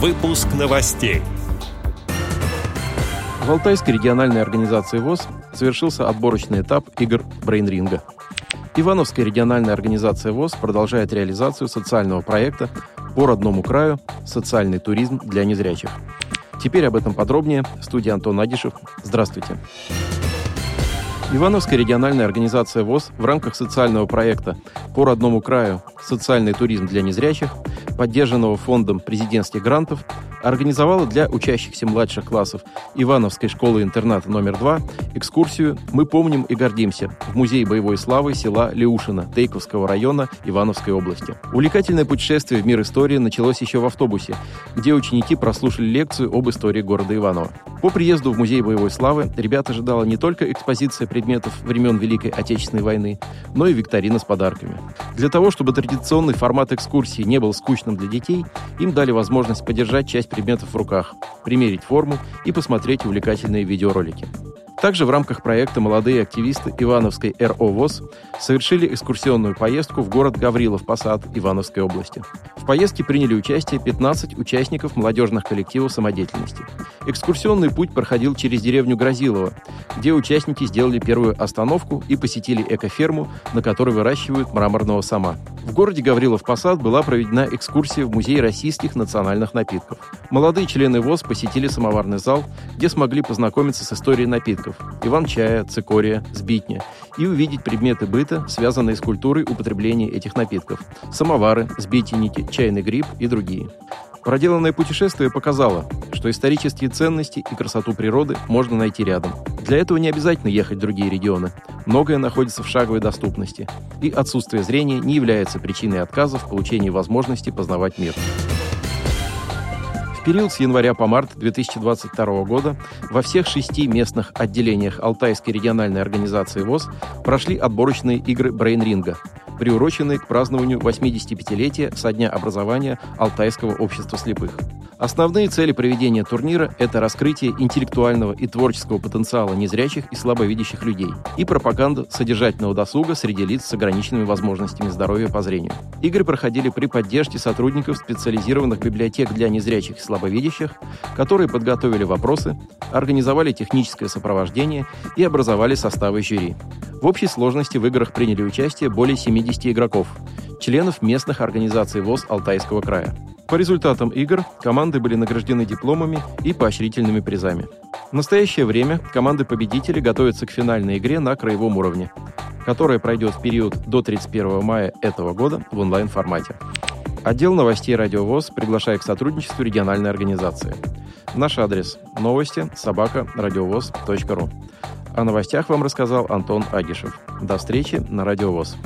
Выпуск новостей. В Алтайской региональной организации ВОС совершился отборочный этап игр Брейн-ринга. Ивановская региональная организация ВОС продолжает реализацию социального проекта «По родному краю. Социальный туризм для незрячих». Теперь об этом подробнее. В студии Антон Агишев. Здравствуйте. Ивановская региональная организация ВОС в рамках социального проекта «По родному краю. Социальный туризм для незрячих», поддержанного фондом президентских грантов, организовала для учащихся младших классов Ивановской школы-интерната номер 2 экскурсию «Мы помним и гордимся» в Музей боевой славы села Леушино Тейковского района Ивановской области. Увлекательное путешествие в мир истории началось еще в автобусе, где ученики прослушали лекцию об истории города Иваново. По приезду в Музей боевой славы ребят ожидала не только экспозиция предметов времен Великой Отечественной войны, но и викторина с подарками. Для того, чтобы традиционный формат экскурсии не был скучным для детей, им дали возможность подержать часть предметов в руках, примерить форму и посмотреть увлекательные видеоролики. Также в рамках проекта молодые активисты Ивановской РО ВОС совершили экскурсионную поездку в город Гаврилов-Посад Ивановской области. В поездке приняли участие 15 участников молодежных коллективов самодеятельности. Экскурсионный путь проходил через деревню Грозилово, где участники сделали первую остановку и посетили экоферму, на которой выращивают мраморного сама. В городе Гаврилов-Посад была проведена экскурсия в Музей российских национальных напитков. Молодые члены ВОС посетили самоварный зал, где смогли познакомиться с историей напитков – иван-чая, цикория, сбитня – и увидеть предметы быта, связанные с культурой употребления этих напитков – самовары, сбитенники, чайный гриб и другие. Проделанное путешествие показало, что исторические ценности и красоту природы можно найти рядом. Для этого не обязательно ехать в другие регионы. Многое находится в шаговой доступности, и отсутствие зрения не является причиной отказа в получении возможности познавать мир. В период с января по март 2022 года во всех 6 местных отделениях Алтайской региональной организации ВОС прошли отборочные игры Брейн-ринга, приуроченные к празднованию 85-летия со дня образования Алтайского общества слепых. Основные цели проведения турнира – это раскрытие интеллектуального и творческого потенциала незрячих и слабовидящих людей и пропаганда содержательного досуга среди лиц с ограниченными возможностями здоровья по зрению. Игры проходили при поддержке сотрудников специализированных библиотек для незрячих и слабовидящих, которые подготовили вопросы, организовали техническое сопровождение и образовали составы жюри. В общей сложности в играх приняли участие более 70 игроков, членов местных организаций ВОС Алтайского края. По результатам игр команды были награждены дипломами и поощрительными призами. В настоящее время команды-победители готовятся к финальной игре на краевом уровне, которая пройдет в период до 31 мая этого года в онлайн-формате. Отдел новостей «Радиовоз» приглашает к сотрудничеству региональной организации. Наш адрес – новости@радиовоз.ру. О новостях вам рассказал Антон Агишев. До встречи на «Радиовоз».